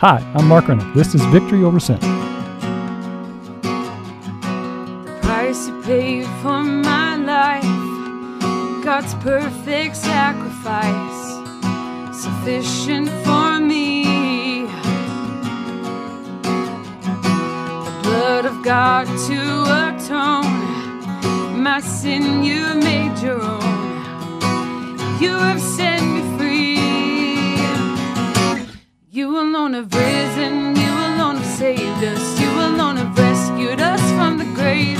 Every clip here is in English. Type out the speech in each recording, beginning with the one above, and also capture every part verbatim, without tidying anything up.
Hi, I'm Mark Rennick. This is Victory Over Sin. The price you paid for my life, God's perfect sacrifice, sufficient for me. The blood of God to atone, my sin you made your own. You have set me free. You alone have risen, you alone have saved us, you alone have rescued us from the grave.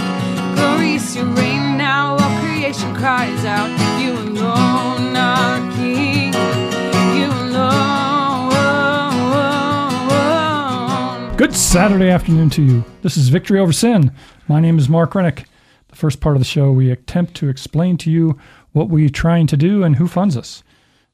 Glorious you reign now, all creation cries out, you alone are King, you alone. Good Saturday afternoon to you. This is Victory Over Sin. My name is Mark Rennick. The first part of the show, we attempt to explain to you what we're trying to do and who funds us.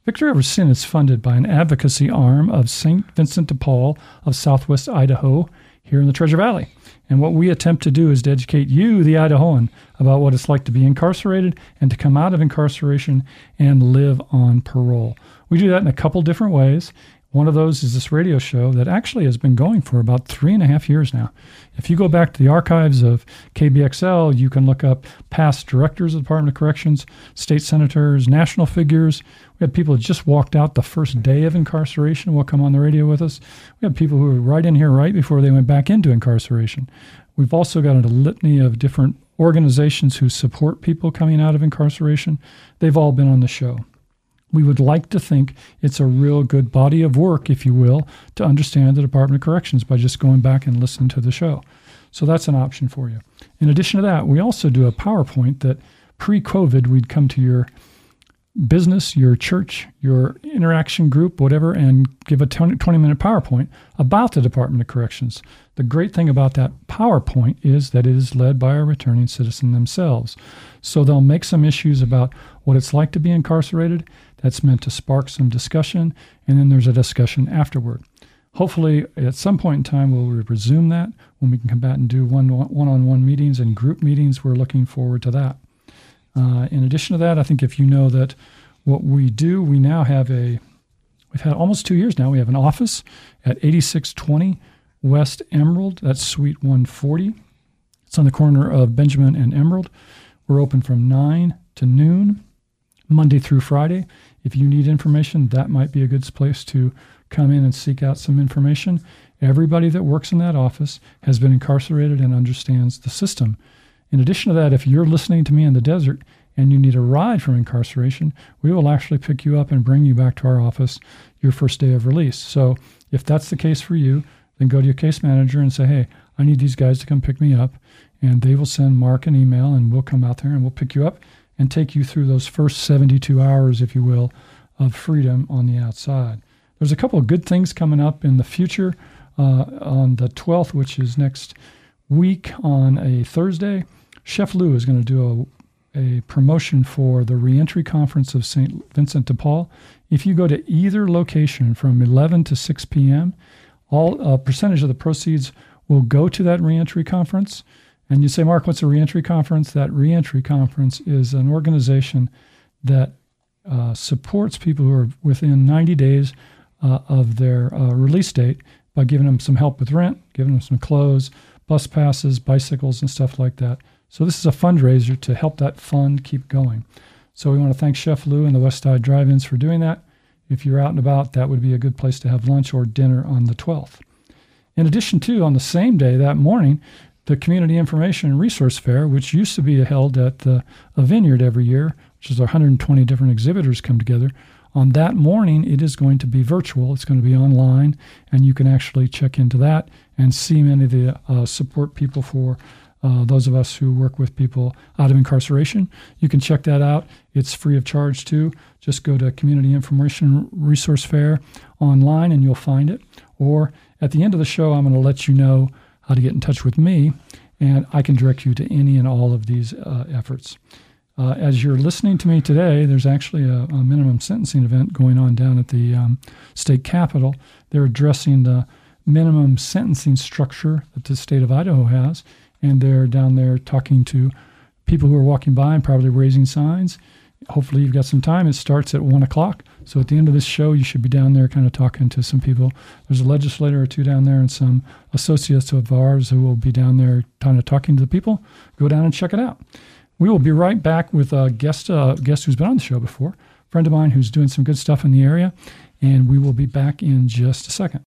Victory Over Sin is funded by an advocacy arm of Saint Vincent de Paul of Southwest Idaho here in the Treasure Valley. And what we attempt to do is to educate you, the Idahoan, about what it's like to be incarcerated and to come out of incarceration and live on parole. We do that in a couple different ways. One of those is this radio show that actually has been going for about three and a half years now. If you go back to the archives of K B X L, you can look up past directors of the Department of Corrections, state senators, national figures. We had people who just walked out the first day of incarceration will come on the radio with us. We had people who were right in here right before they went back into incarceration. We've also got a litany of different organizations who support people coming out of incarceration. They've all been on the show. We would like to think it's a real good body of work, if you will, to understand the Department of Corrections by just going back and listening to the show. So that's an option for you. In addition to that, we also do a PowerPoint that pre-COVID we'd come to your business, your church, your interaction group, whatever, and give a twenty-minute PowerPoint about the Department of Corrections. The great thing about that PowerPoint is that it is led by a returning citizen themselves. So they'll make some issues about what it's like to be incarcerated. That's meant to spark some discussion, and then there's a discussion afterward. Hopefully, at some point in time, we'll resume that when we can come back and do one, one-on-one meetings and group meetings. We're looking forward to that. Uh, in addition to that, I think if you know that what we do, we now have a, we've had almost two years now, we have an office at eighty-six twenty West Emerald, that's Suite one forty. It's on the corner of Benjamin and Emerald. We're open from nine to noon, Monday through Friday. If you need information, that might be a good place to come in and seek out some information. Everybody that works in that office has been incarcerated and understands the system. In addition to that, if you're listening to me in the desert and you need a ride from incarceration, we will actually pick you up and bring you back to our office your first day of release. So if that's the case for you, then go to your case manager and say, hey, I need these guys to come pick me up. And they will send Mark an email and we'll come out there and we'll pick you up and take you through those first seventy-two hours, if you will, of freedom on the outside. There's a couple of good things coming up in the future uh, on the twelfth, which is next week on a Thursday. Chef Lou is going to do a, a promotion for the Reentry Conference of Saint Vincent de Paul. If you go to either location from eleven to six p.m., all a uh, percentage of the proceeds will go to that Reentry Conference. And you say, Mark, what's a Reentry Conference? That Reentry Conference is an organization that uh, supports people who are within ninety days uh, of their uh, release date by giving them some help with rent, giving them some clothes, bus passes, bicycles, and stuff like that. So this is a fundraiser to help that fund keep going. So we want to thank Chef Lou and the West Side Drive-Ins for doing that. If you're out and about, that would be a good place to have lunch or dinner on the twelfth. In addition to, on the same day that morning, the Community Information Resource Fair, which used to be held at the, a vineyard every year, which is one hundred twenty different exhibitors come together. On that morning, it is going to be virtual. It's going to be online, and you can actually check into that and see many of the uh, support people for uh, those of us who work with people out of incarceration. You can check that out. It's free of charge, too. Just go to Community Information Resource Fair online, and you'll find it. Or at the end of the show, I'm going to let you know how to get in touch with me, and I can direct you to any and all of these uh, efforts. Uh, as you're listening to me today, there's actually a, a minimum sentencing event going on down at the um, state capitol. They're addressing the minimum sentencing structure that the state of Idaho has, and they're down there talking to people who are walking by and probably raising signs hopefully you've got some time. It starts at one o'clock. So at the end of this show, you should be down there kind of talking to some people. There's a legislator or two down there and some associates of ours who will be down there kind of talking to the people. Go down and check it out. We will be right back with a guest, uh, guest who's been on the show before, a friend of mine who's doing some good stuff in the area, and we will be back in just a second.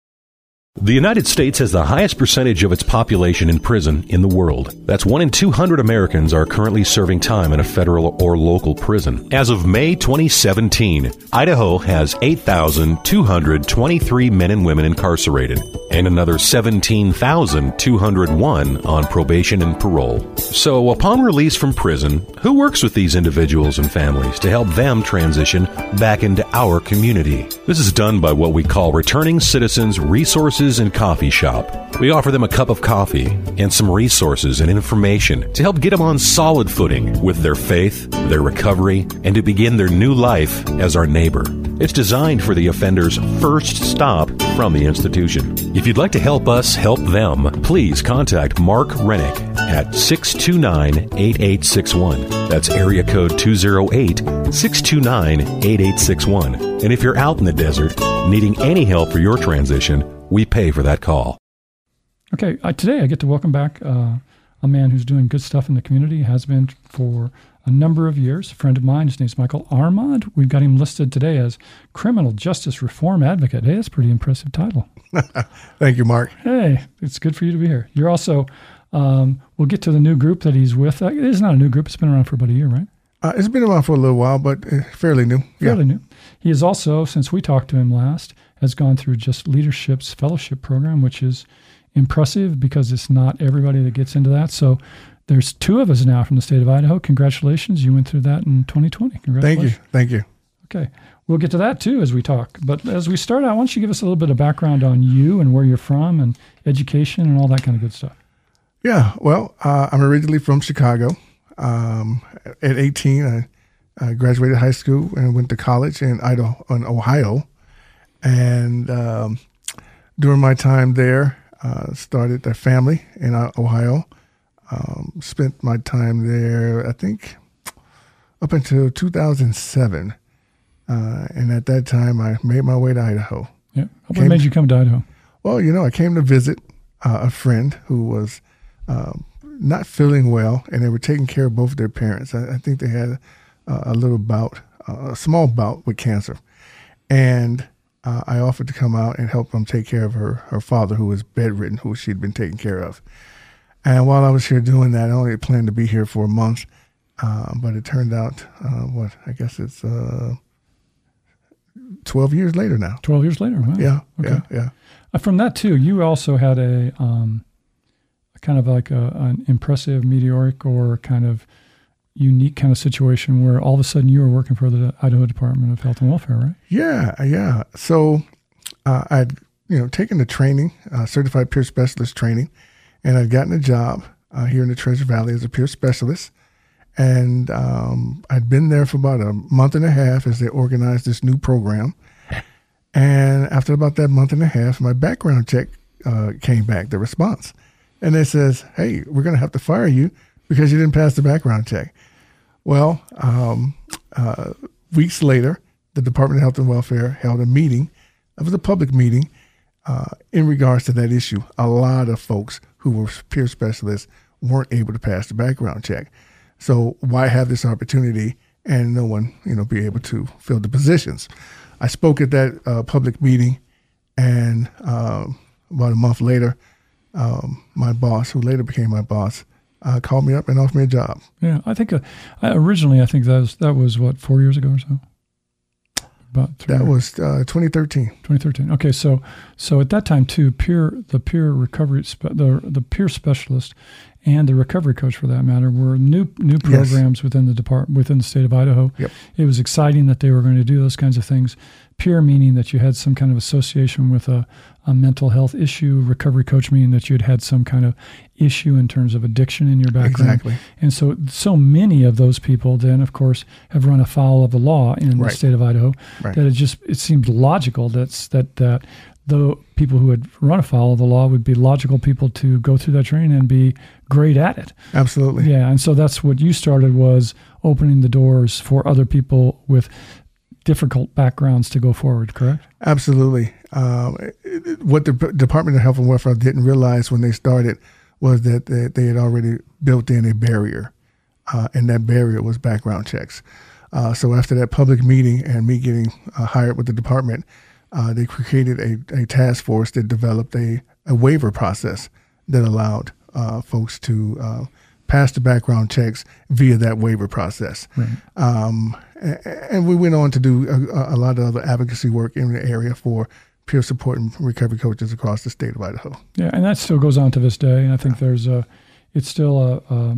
The United States has the highest percentage of its population in prison in the world. That's one in two hundred Americans are currently serving time in a federal or local prison. As of May twenty seventeen, Idaho has eight thousand two hundred twenty-three men and women incarcerated and another seventeen thousand two hundred one on probation and parole. So upon release from prison, who works with these individuals and families to help them transition back into our community? This is done by what we call Returning Citizens Resources and Coffee Shop. We offer them a cup of coffee and some resources and information to help get them on solid footing with their faith, their recovery, and to begin their new life as our neighbor. It's designed for the offender's first stop from the institution. If you'd like to help us help them, please contact Mark Rennick at six two nine, eight eight six one. That's area code two oh eight, six two nine, eight eight six one. And if you're out in the desert needing any help for your transition, we pay for that call. Okay, uh, today I get to welcome back uh, a man who's doing good stuff in the community, has been for a number of years, a friend of mine. His name's Michael Armand. We've got him listed today as Criminal Justice Reform Advocate. Hey, that's a pretty impressive title. Thank you, Mark. Hey, it's good for you to be here. You're also, um, we'll get to the new group that he's with. Uh, it is not a new group. It's been around for about a year, right? Uh, it's been around for a little while, but uh, fairly new. Fairly yeah. new. He is also, since we talked to him last, has gone through Just Leadership's fellowship program, which is impressive because it's not everybody that gets into that. So there's two of us now from the state of Idaho. Congratulations. You went through that in twenty twenty. Congratulations. Thank you. Thank you. Okay. We'll get to that too as we talk. But as we start out, why don't you give us a little bit of background on you and where you're from and education and all that kind of good stuff? Yeah. Well, uh, I'm originally from Chicago. Um, at eighteen, I, I graduated high school and went to college in Idaho, in Ohio. And um, during my time there, uh, started a family in Ohio. Um, spent my time there, I think, up until two thousand seven. Uh, and at that time, I made my way to Idaho. Yeah. What made you come to Idaho? Well, you know, I came to visit uh, a friend who was uh, not feeling well, and they were taking care of both of their parents. I, I think they had uh, a little bout, uh, a small bout with cancer. And Uh, I offered to come out and help them take care of her, her father, who was bedridden, who she'd been taking care of. And while I was here doing that, I only planned to be here for a month, uh, but it turned out, uh, what, I guess it's uh, twelve years later now. twelve years later, wow. Yeah, okay. yeah, yeah. Uh, from that, too, you also had a um, kind of like a, an impressive, meteoric, or kind of unique kind of situation where all of a sudden you were working for the Idaho Department of Health and Welfare, right? Yeah, yeah. So uh, I'd you know taken the training, uh, certified peer specialist training, and I'd gotten a job uh, here in the Treasure Valley as a peer specialist. And um, I'd been there for about a month and a half as they organized this new program. And after about that month and a half, my background check uh, came back, the response. And it says, hey, we're going to have to fire you because you didn't pass the background check. Well, um, uh, weeks later, the Department of Health and Welfare held a meeting. It was a public meeting uh, in regards to that issue. A lot of folks who were peer specialists weren't able to pass the background check. So why have this opportunity and no one, you know, be able to fill the positions? I spoke at that uh, public meeting, and uh, about a month later, um, my boss, who later became my boss, Uh, called me up and offered me a job. Yeah, I think uh, I, originally I think that was, that was, what, four years ago or so? About three that years. was uh, twenty thirteen. twenty thirteen. Okay, so so at that time, too, peer the peer recovery spe- the the peer specialist and the recovery coach, for that matter, were new new programs yes. within the depart- within the state of Idaho. Yep. It was exciting that they were going to do those kinds of things. Peer meaning that you had some kind of association with a, a mental health issue. Recovery coach meaning that you had had some kind of issue in terms of addiction in your background. Exactly. And so, so many of those people then, of course, have run afoul of the law in right. the state of Idaho. Right. That it just it seemed logical that's that that the people who would run afoul of the law would be logical people to go through that training and be great at it. Absolutely. Yeah, and so that's what you started, was opening the doors for other people with difficult backgrounds to go forward, correct? Absolutely. Uh, what the Department of Health and Welfare didn't realize when they started was that they had already built in a barrier, uh, and that barrier was background checks. Uh, so after that public meeting and me getting uh, hired with the department, Uh, they created a, a task force that developed a, a waiver process that allowed uh, folks to uh, pass the background checks via that waiver process. Right. Um, and, and we went on to do a, a lot of other advocacy work in the area for peer support and recovery coaches across the state of Idaho. Yeah, and that still goes on to this day. And I think there's a, it's still a, a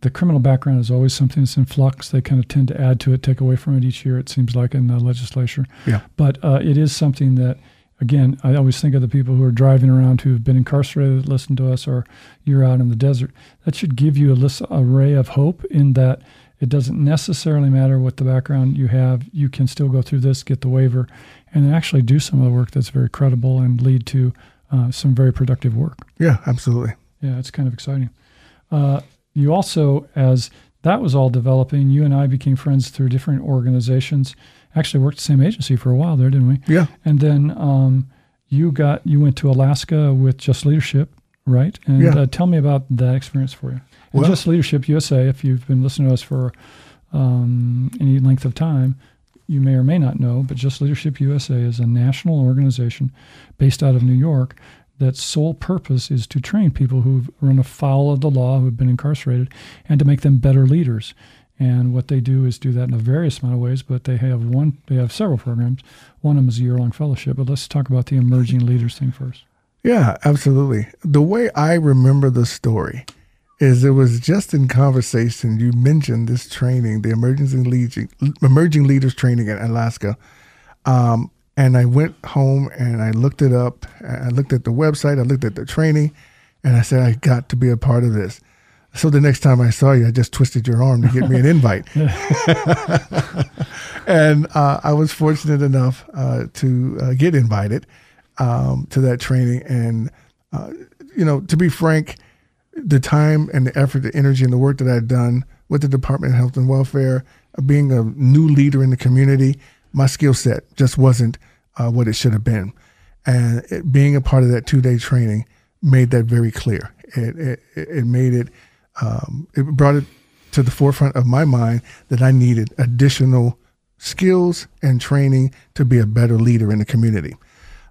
the criminal background is always something that's in flux. They kind of tend to add to it, take away from it each year, it seems like, in the legislature. Yeah. But uh, it is something that, again, I always think of the people who are driving around who have been incarcerated, listen to us, or you're out in the desert. That should give you a list, a ray of hope, in that it doesn't necessarily matter what the background you have. You can still go through this, get the waiver, and actually do some of the work that's very credible and lead to uh, some very productive work. Yeah, absolutely. Yeah, it's kind of exciting. Uh, You also, as that was all developing, you and I became friends through different organizations. Actually worked the same agency for a while there, didn't we? Yeah. And then um, you got you went to Alaska with Just Leadership, right? And yeah. uh, tell me about that experience for you. Well, Just Leadership U S A, if you've been listening to us for um, any length of time, you may or may not know, but Just Leadership U S A is a national organization based out of New York that's sole purpose is to train people who've run afoul of the law, who've been incarcerated, and to make them better leaders. And what they do is do that in a various amount of ways, but they have one, they have several programs. One of them is a year-long fellowship, but let's talk about the emerging leaders thing first. Yeah, absolutely. The way I remember the story is it was just in conversation, you mentioned this training, the Emerging, Le- Emerging Leaders Training in Alaska. Um, And I went home and I looked it up. I looked at the website. I looked at the training, and I said, I got to be a part of this. So the next time I saw you, I just twisted your arm to get me an invite. And uh, I was fortunate enough uh, to uh, get invited um, to that training. And, uh, you know, to be frank, the time and the effort, the energy and the work that I'd done with the Department of Health and Welfare, being a new leader in the community, my skill set just wasn't uh, what it should have been. And it, being a part of that two-day training made that very clear. It it, it made it, um, it brought it to the forefront of my mind that I needed additional skills and training to be a better leader in the community.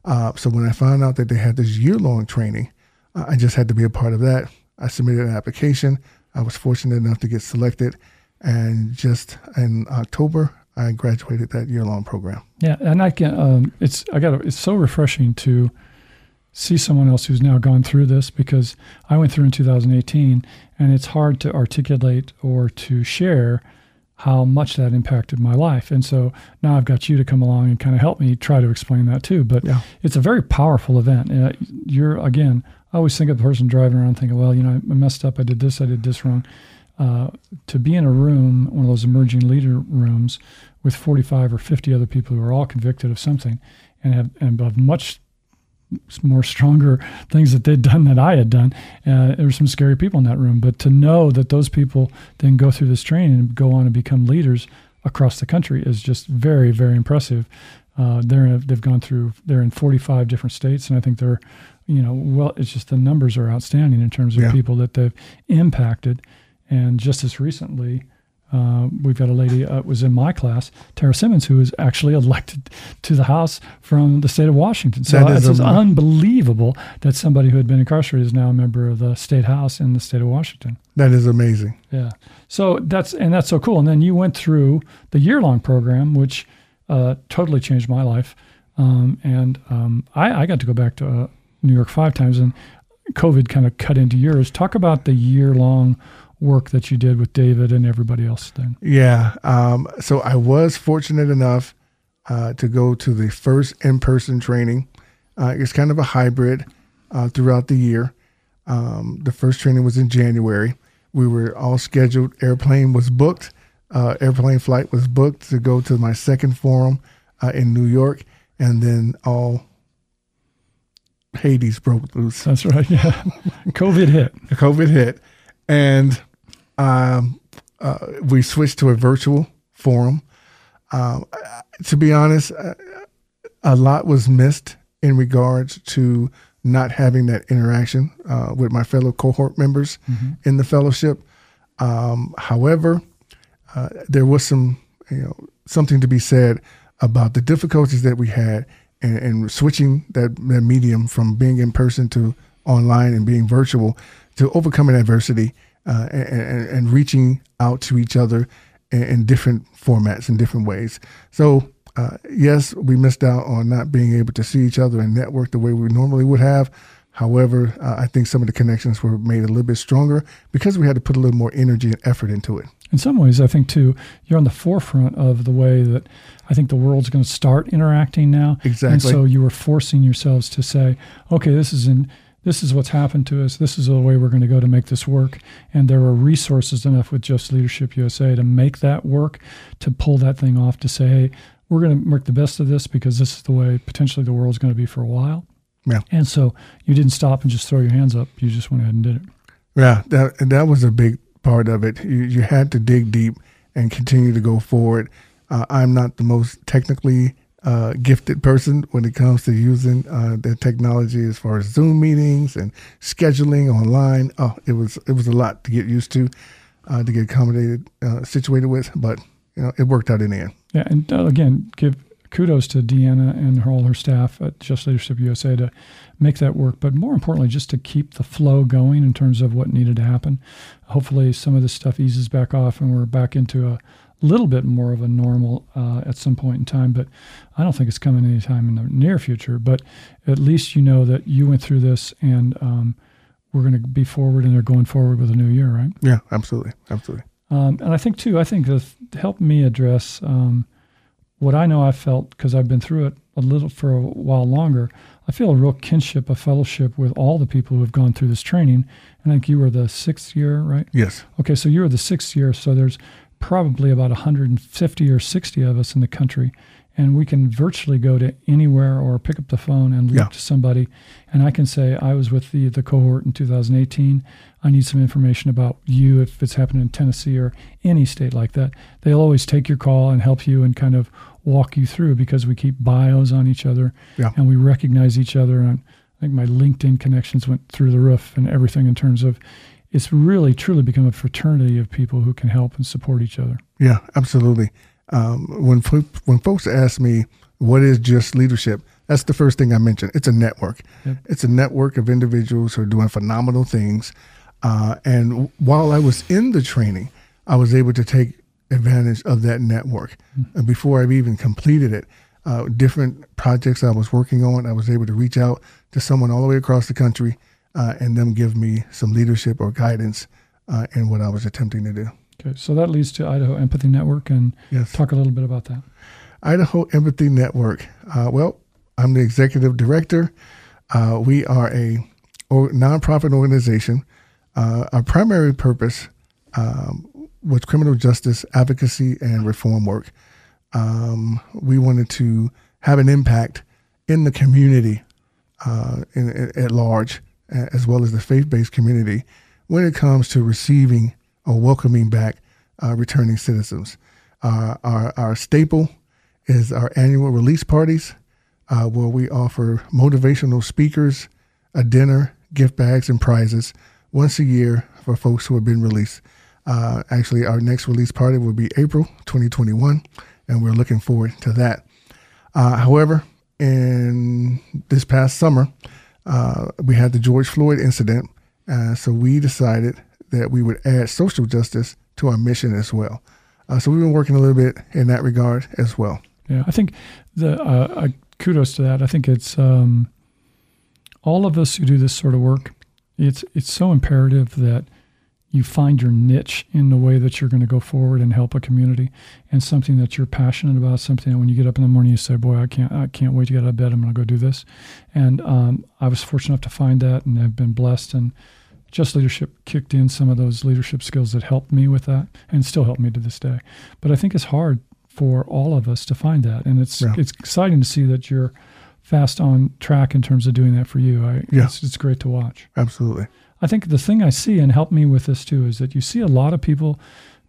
Uh, so when I found out that they had this year-long training, uh, I just had to be a part of that. I submitted an application. I was fortunate enough to get selected. And just in October, I graduated that year-long program. Yeah, and I can. Um, it's I got. It's so refreshing to see someone else who's now gone through this, because I went through in two thousand eighteen, and it's hard to articulate or to share how much that impacted my life. And so now I've got you to come along and kind of help me try to explain that too. But yeah, it's a very powerful event. Uh, you're again. I always think of the person driving around thinking, "Well, you know, I messed up. I did this. I did this wrong." Uh, to be in a room, one of those emerging leader rooms, with forty-five or fifty other people who are all convicted of something and have, and have much more stronger things that they'd done than I had done. Uh, there were some scary people in that room. But to know that those people then go through this training and go on and become leaders across the country is just very, very impressive. Uh, they're, they've gone through, they're in forty-five different states, and I think they're, you know, well, it's just the numbers are outstanding in terms of yeah. people that they've impacted. And just as recently, uh, we've got a lady that uh, was in my class, Tara Simmons, who was actually elected to the House from the state of Washington. So that is it's unbelievable that somebody who had been incarcerated is now a member of the state house in the state of Washington. That is amazing. Yeah. So that's, and that's so cool. And then you went through the year-long program, which uh, totally changed my life. Um, and um, I, I got to go back to uh, New York five times, and COVID kind of cut into yours. Talk about the year-long work that you did with David and everybody else then. Yeah. Um, so I was fortunate enough uh, to go to the first in-person training. Uh, it's kind of a hybrid uh, throughout the year. Um, the first training was in January. We were all scheduled. Airplane was booked. Uh, airplane flight was booked to go to my second forum uh, in New York. And then all Hades broke loose. That's right. Yeah. COVID hit. COVID hit. And um, uh, we switched to a virtual forum. Um, to be honest, a lot was missed in regards to not having that interaction uh, with my fellow cohort members mm-hmm. in the fellowship. Um, however, uh, there was some, you know, something to be said about the difficulties that we had and, and switching that, that medium from being in person to online and being virtual to overcoming adversity uh, and, and reaching out to each other in, in different formats, in different ways. So uh, yes, we missed out on not being able to see each other and network the way we normally would have. However, uh, I think some of the connections were made a little bit stronger because we had to put a little more energy and effort into it. In some ways, I think, too, you're on the forefront of the way that I think the world's going to start interacting now. Exactly. And so you were forcing yourselves to say, okay, this is in, this is what's happened to us. This is the way we're going to go to make this work. And there were resources enough with Just Leadership U S A to make that work, to pull that thing off, to say, hey, we're going to make the best of this because this is the way potentially the world's going to be for a while. Yeah. And so you didn't stop and just throw your hands up. You just went ahead and did it. Yeah, that that was a big part of it. You, you had to dig deep and continue to go forward. Uh, I'm not the most technically uh, gifted person when it comes to using uh, the technology as far as Zoom meetings and scheduling online. Oh, it was it was a lot to get used to, uh, to get accommodated, uh, situated with. But you know, it worked out in the end. Yeah, and uh, again, give. kudos to Deanna and her, all her staff at Just Leadership U S A to make that work, but more importantly, just to keep the flow going in terms of what needed to happen. Hopefully, some of this stuff eases back off and we're back into a little bit more of a normal uh, at some point in time, but I don't think it's coming anytime in the near future, but at least you know that you went through this and um, we're going to be forward and they're going forward with a new year, right? Yeah, absolutely, absolutely. Um, and I think, too, I think that helped me address um, what I know I felt, because I've been through it a little for a while longer, I feel a real kinship, a fellowship with all the people who have gone through this training. And I think you were the sixth year, right? Yes. Okay, so you were the sixth year, so there's probably about one hundred fifty or sixty of us in the country, and we can virtually go to anywhere or pick up the phone and look yeah. to somebody. And I can say, I was with the, the cohort in two thousand eighteen. I need some information about you if it's happening in Tennessee or any state like that. They'll always take your call and help you and kind of walk you through because we keep bios on each other yeah. and we recognize each other. And I think my LinkedIn connections went through the roof and everything in terms of it's really truly become a fraternity of people who can help and support each other. Yeah, absolutely. Um, when fo- when folks ask me, what is Just Leadership? That's the first thing I mention. It's a network. Yep. It's a network of individuals who are doing phenomenal things. Uh, and w- while I was in the training, I was able to take advantage of that network. Mm-hmm. And before I even completed it, uh, different projects I was working on, I was able to reach out to someone all the way across the country uh, and them give me some leadership or guidance uh, in what I was attempting to do. Okay, so that leads to Idaho Empathy Network, and yes. talk a little bit about that. Idaho Empathy Network. Uh, well, I'm the executive director. Uh, we are a or, nonprofit organization. Uh, our primary purpose um, was criminal justice advocacy and reform work. Um, we wanted to have an impact in the community uh, in, in, at large, as well as the faith-based community, when it comes to receiving or welcoming back uh, returning citizens. Uh, our, our staple is our annual release parties, uh, where we offer motivational speakers, a dinner, gift bags, and prizes once a year for folks who have been released. Uh, actually, our next release party will be April twenty twenty-one, and we're looking forward to that. Uh, however, in this past summer, uh, we had the George Floyd incident, uh, so we decided that we would add social justice to our mission as well. Uh, so we've been working a little bit in that regard as well. Yeah, I think the uh, uh, kudos to that. I think it's um, all of us who do this sort of work, it's it's so imperative that you find your niche in the way that you're going to go forward and help a community, and something that you're passionate about, something that when you get up in the morning you say, boy, I can't I can't wait to get out of bed. I'm going to go do this. And um, I was fortunate enough to find that, and I've been blessed, and Just Leadership kicked in some of those leadership skills that helped me with that and still help me to this day. But I think it's hard for all of us to find that. And it's yeah. it's exciting to see that you're fast on track in terms of doing that for you. I, yeah. it's, it's great to watch. Absolutely. I think the thing I see, and help me with this too, is that you see a lot of people,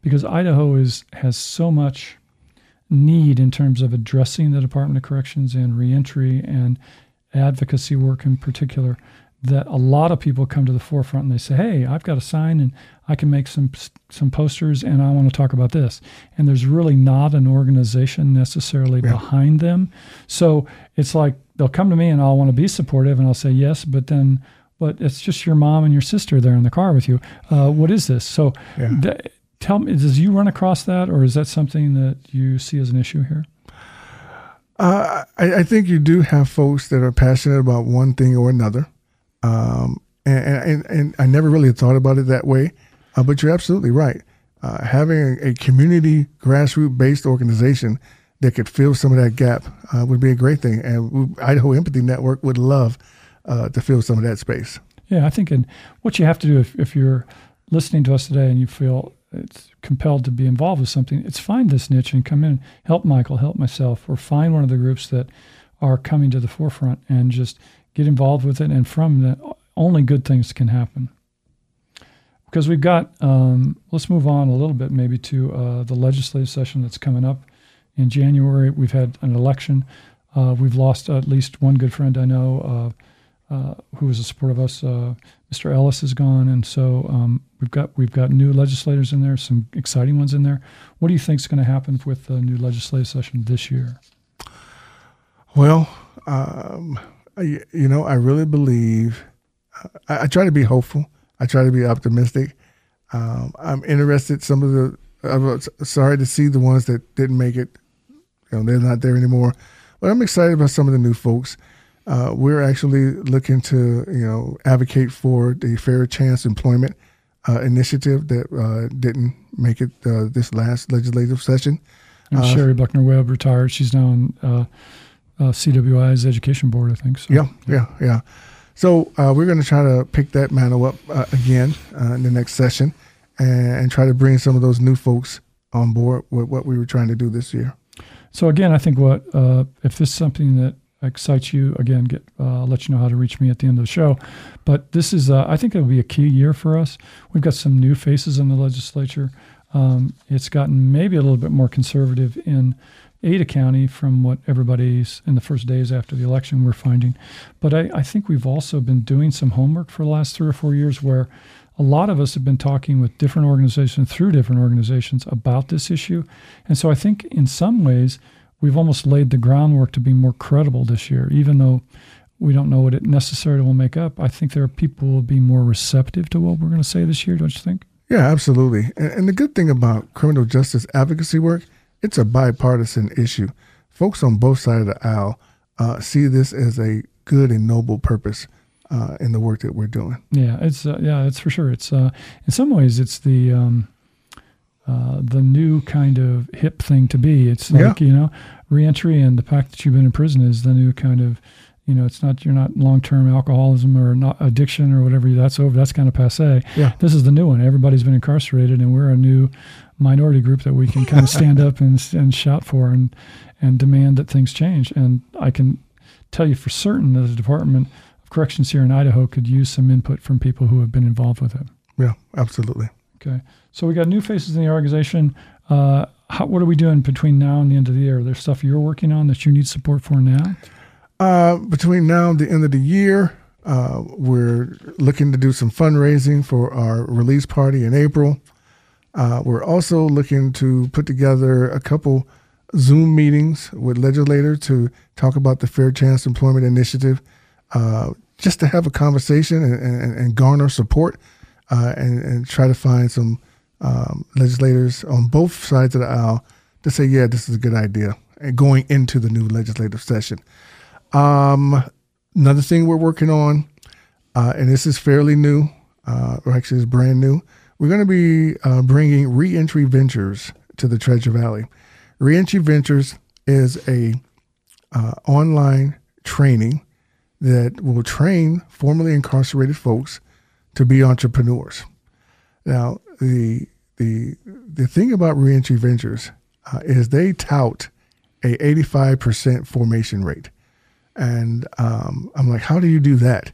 because Idaho is has so much need in terms of addressing the Department of Corrections and reentry and advocacy work in particular, that a lot of people come to the forefront and they say, hey, I've got a sign and I can make some some posters and I want to talk about this. And there's really not an organization necessarily yeah. behind them. So it's like they'll come to me and I'll want to be supportive and I'll say yes, but then, but it's just your mom and your sister there in the car with you. Uh, what is this? So yeah. th- tell me, does you run across that or is that something that you see as an issue here? Uh, I, I think you do have folks that are passionate about one thing or another. Um, and, and, and I never really thought about it that way, uh, but you're absolutely right. Uh, having a community grassroots-based organization that could fill some of that gap uh, would be a great thing. And we, Idaho Empathy Network would love uh, to fill some of that space. Yeah, I think in, what you have to do if, if you're listening to us today and you feel it's compelled to be involved with something, it's find this niche and come in and help Michael, help myself, or find one of the groups that are coming to the forefront and just get involved with it, and from that, only good things can happen. Because we've got, um, let's move on a little bit maybe to uh, the legislative session that's coming up in January. We've had an election. Uh, we've lost at least one good friend I know uh, uh, who was a supporter of us. Uh, Mister Ellis is gone, and so um, we've got we've got new legislators in there, some exciting ones in there. What do you think is going to happen with the new legislative session this year? Well, um You know, I really believe, I, I try to be hopeful. I try to be optimistic. Um, I'm interested, some of the, I'm sorry to see the ones that didn't make it. You know, they're not there anymore. But I'm excited about some of the new folks. Uh, we're actually looking to, you know, advocate for the Fair Chance Employment uh, initiative that uh, didn't make it uh, this last legislative session. And uh, Sherry Buckner-Webb retired. She's now in uh Uh, C W I's education board, I think. So. Yeah, yeah, yeah. So uh, we're going to try to pick that mantle up uh, again uh, in the next session and, and try to bring some of those new folks on board with what we were trying to do this year. So again, I think what uh, if this is something that excites you, again, get uh, let you know how to reach me at the end of the show. But this is, uh, I think it'll be a key year for us. We've got some new faces in the legislature. Um, it's gotten maybe a little bit more conservative in Ada County from what everybody's in the first days after the election we're finding. But I, I think we've also been doing some homework for the last three or four years where a lot of us have been talking with different organizations through different organizations about this issue. And so I think in some ways we've almost laid the groundwork to be more credible this year, even though we don't know what it necessarily will make up. I think there are people who will be more receptive to what we're going to say this year, don't you think? Yeah, absolutely. And, and the good thing about criminal justice advocacy work, it's a bipartisan issue. Folks on both sides of the aisle uh, see this as a good and noble purpose uh, in the work that we're doing. Yeah, it's uh, yeah, it's for sure. It's uh, in some ways it's the um, uh, the new kind of hip thing to be. It's like yeah. you know, reentry and the fact that you've been in prison is the new kind of you know. It's not you're not long term alcoholism or not addiction or whatever. That's over. That's kind of passe. Yeah. This is the new one. Everybody's been incarcerated, and we're a new minority group that we can kind of stand up and and shout for and and demand that things change. And I can tell you for certain that the Department of Corrections here in Idaho could use some input from people who have been involved with it. Yeah, absolutely. Okay. So we got new faces in the organization. Uh, how, what are we doing between now and the end of the year? Are there stuff you're working on that you need support for now? Uh, between now and the end of the year, uh, we're looking to do some fundraising for our release party in April. Uh, we're also looking to put together a couple Zoom meetings with legislators to talk about the Fair Chance Employment Initiative, uh, just to have a conversation and, and, and garner support uh, and, and try to find some um, legislators on both sides of the aisle to say, yeah, this is a good idea, and going into the new legislative session. Um, another thing we're working on, uh, and this is fairly new, uh, or actually it's brand new, we're going to be uh, bringing Reentry Ventures to the Treasure Valley. Reentry Ventures is a uh, online training that will train formerly incarcerated folks to be entrepreneurs. Now, the the the thing about Reentry Ventures uh, is they tout a eighty-five percent formation rate. And um, I'm like, how do you do that?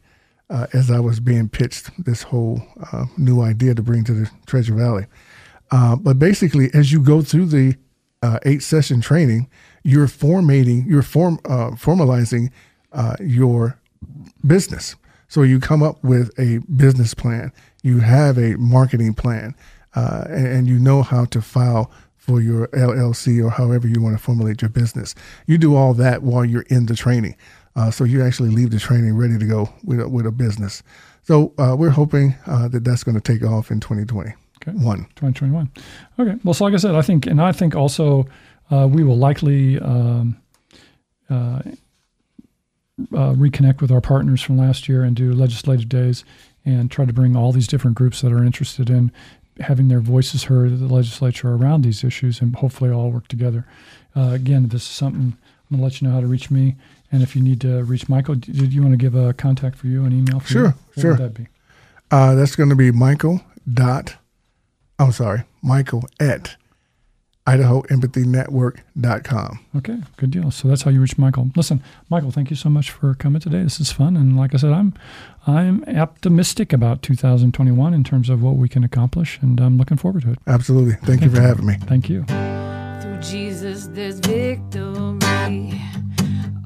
Uh, as I was being pitched this whole uh, new idea to bring to the Treasure Valley. Uh, but basically, as you go through the uh, eight-session training, you're formating, you're form uh, formalizing uh, your business. So you come up with a business plan. You have a marketing plan, uh, and, and you know how to file for your L L C or however you want to formulate your business. You do all that while you're in the training. Uh, so you actually leave the training ready to go with a, with a business. So uh, we're hoping uh, that that's going to take off in twenty twenty-one. Okay. twenty twenty-one. Okay. Well, so like I said, I think, and I think also uh, we will likely um, uh, uh, reconnect with our partners from last year and do legislative days and try to bring all these different groups that are interested in having their voices heard at the legislature around these issues and hopefully all work together. Uh, again, this is something I'm going to let you know how to reach me. And if you need to reach Michael, did you want to give a contact for you, an email for sure, you? What sure. What would that be? Uh, that's going to be Michael dot, I'm sorry, Michael at Idaho Empathy Network dot com. Okay, good deal. So that's how you reach Michael. Listen, Michael, thank you so much for coming today. This is fun. And like I said, I'm I'm optimistic about two thousand twenty-one in terms of what we can accomplish, and I'm looking forward to it. Absolutely. Thank you for having me. Thank you. Through Jesus, there's victory.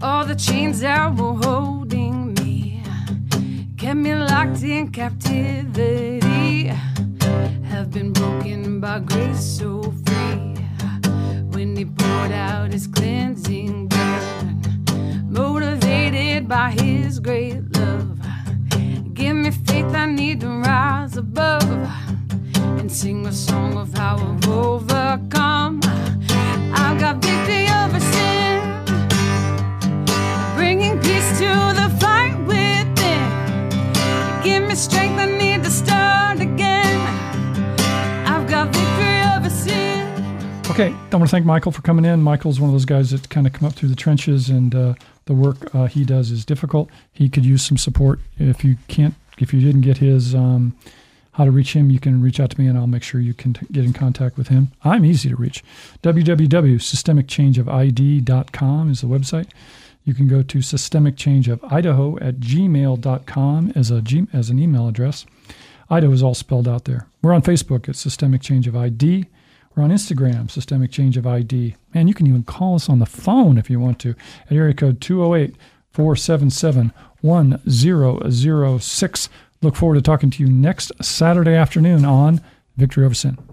All the chains that were holding me kept me locked in captivity have been broken by grace so free. When he poured out his cleansing blood, motivated by his great love, give me faith I need to rise above and sing a song of how I've overcome. I've got victory over sin, bringing peace to the fight within. Give me strength, I need to start again. I've got victory over sin. Okay, I want to thank Michael for coming in. Michael's one of those guys that kind of come up through the trenches, and uh, the work uh, he does is difficult. He could use some support. If you can't, if you didn't get his um, how to reach him, you can reach out to me, and I'll make sure you can t- get in contact with him. I'm easy to reach. w w w dot systemic change of i d dot com is the website. You can go to systemic change of idaho at gmail dot com as, a G, as an email address. Idaho is all spelled out there. We're on Facebook at Systemic Change of I D. We're on Instagram, Systemic Change of I D. Man, you can even call us on the phone if you want to at area code two oh eight, four seven seven, one oh oh six. Look forward to talking to you next Saturday afternoon on Victory Over Sin.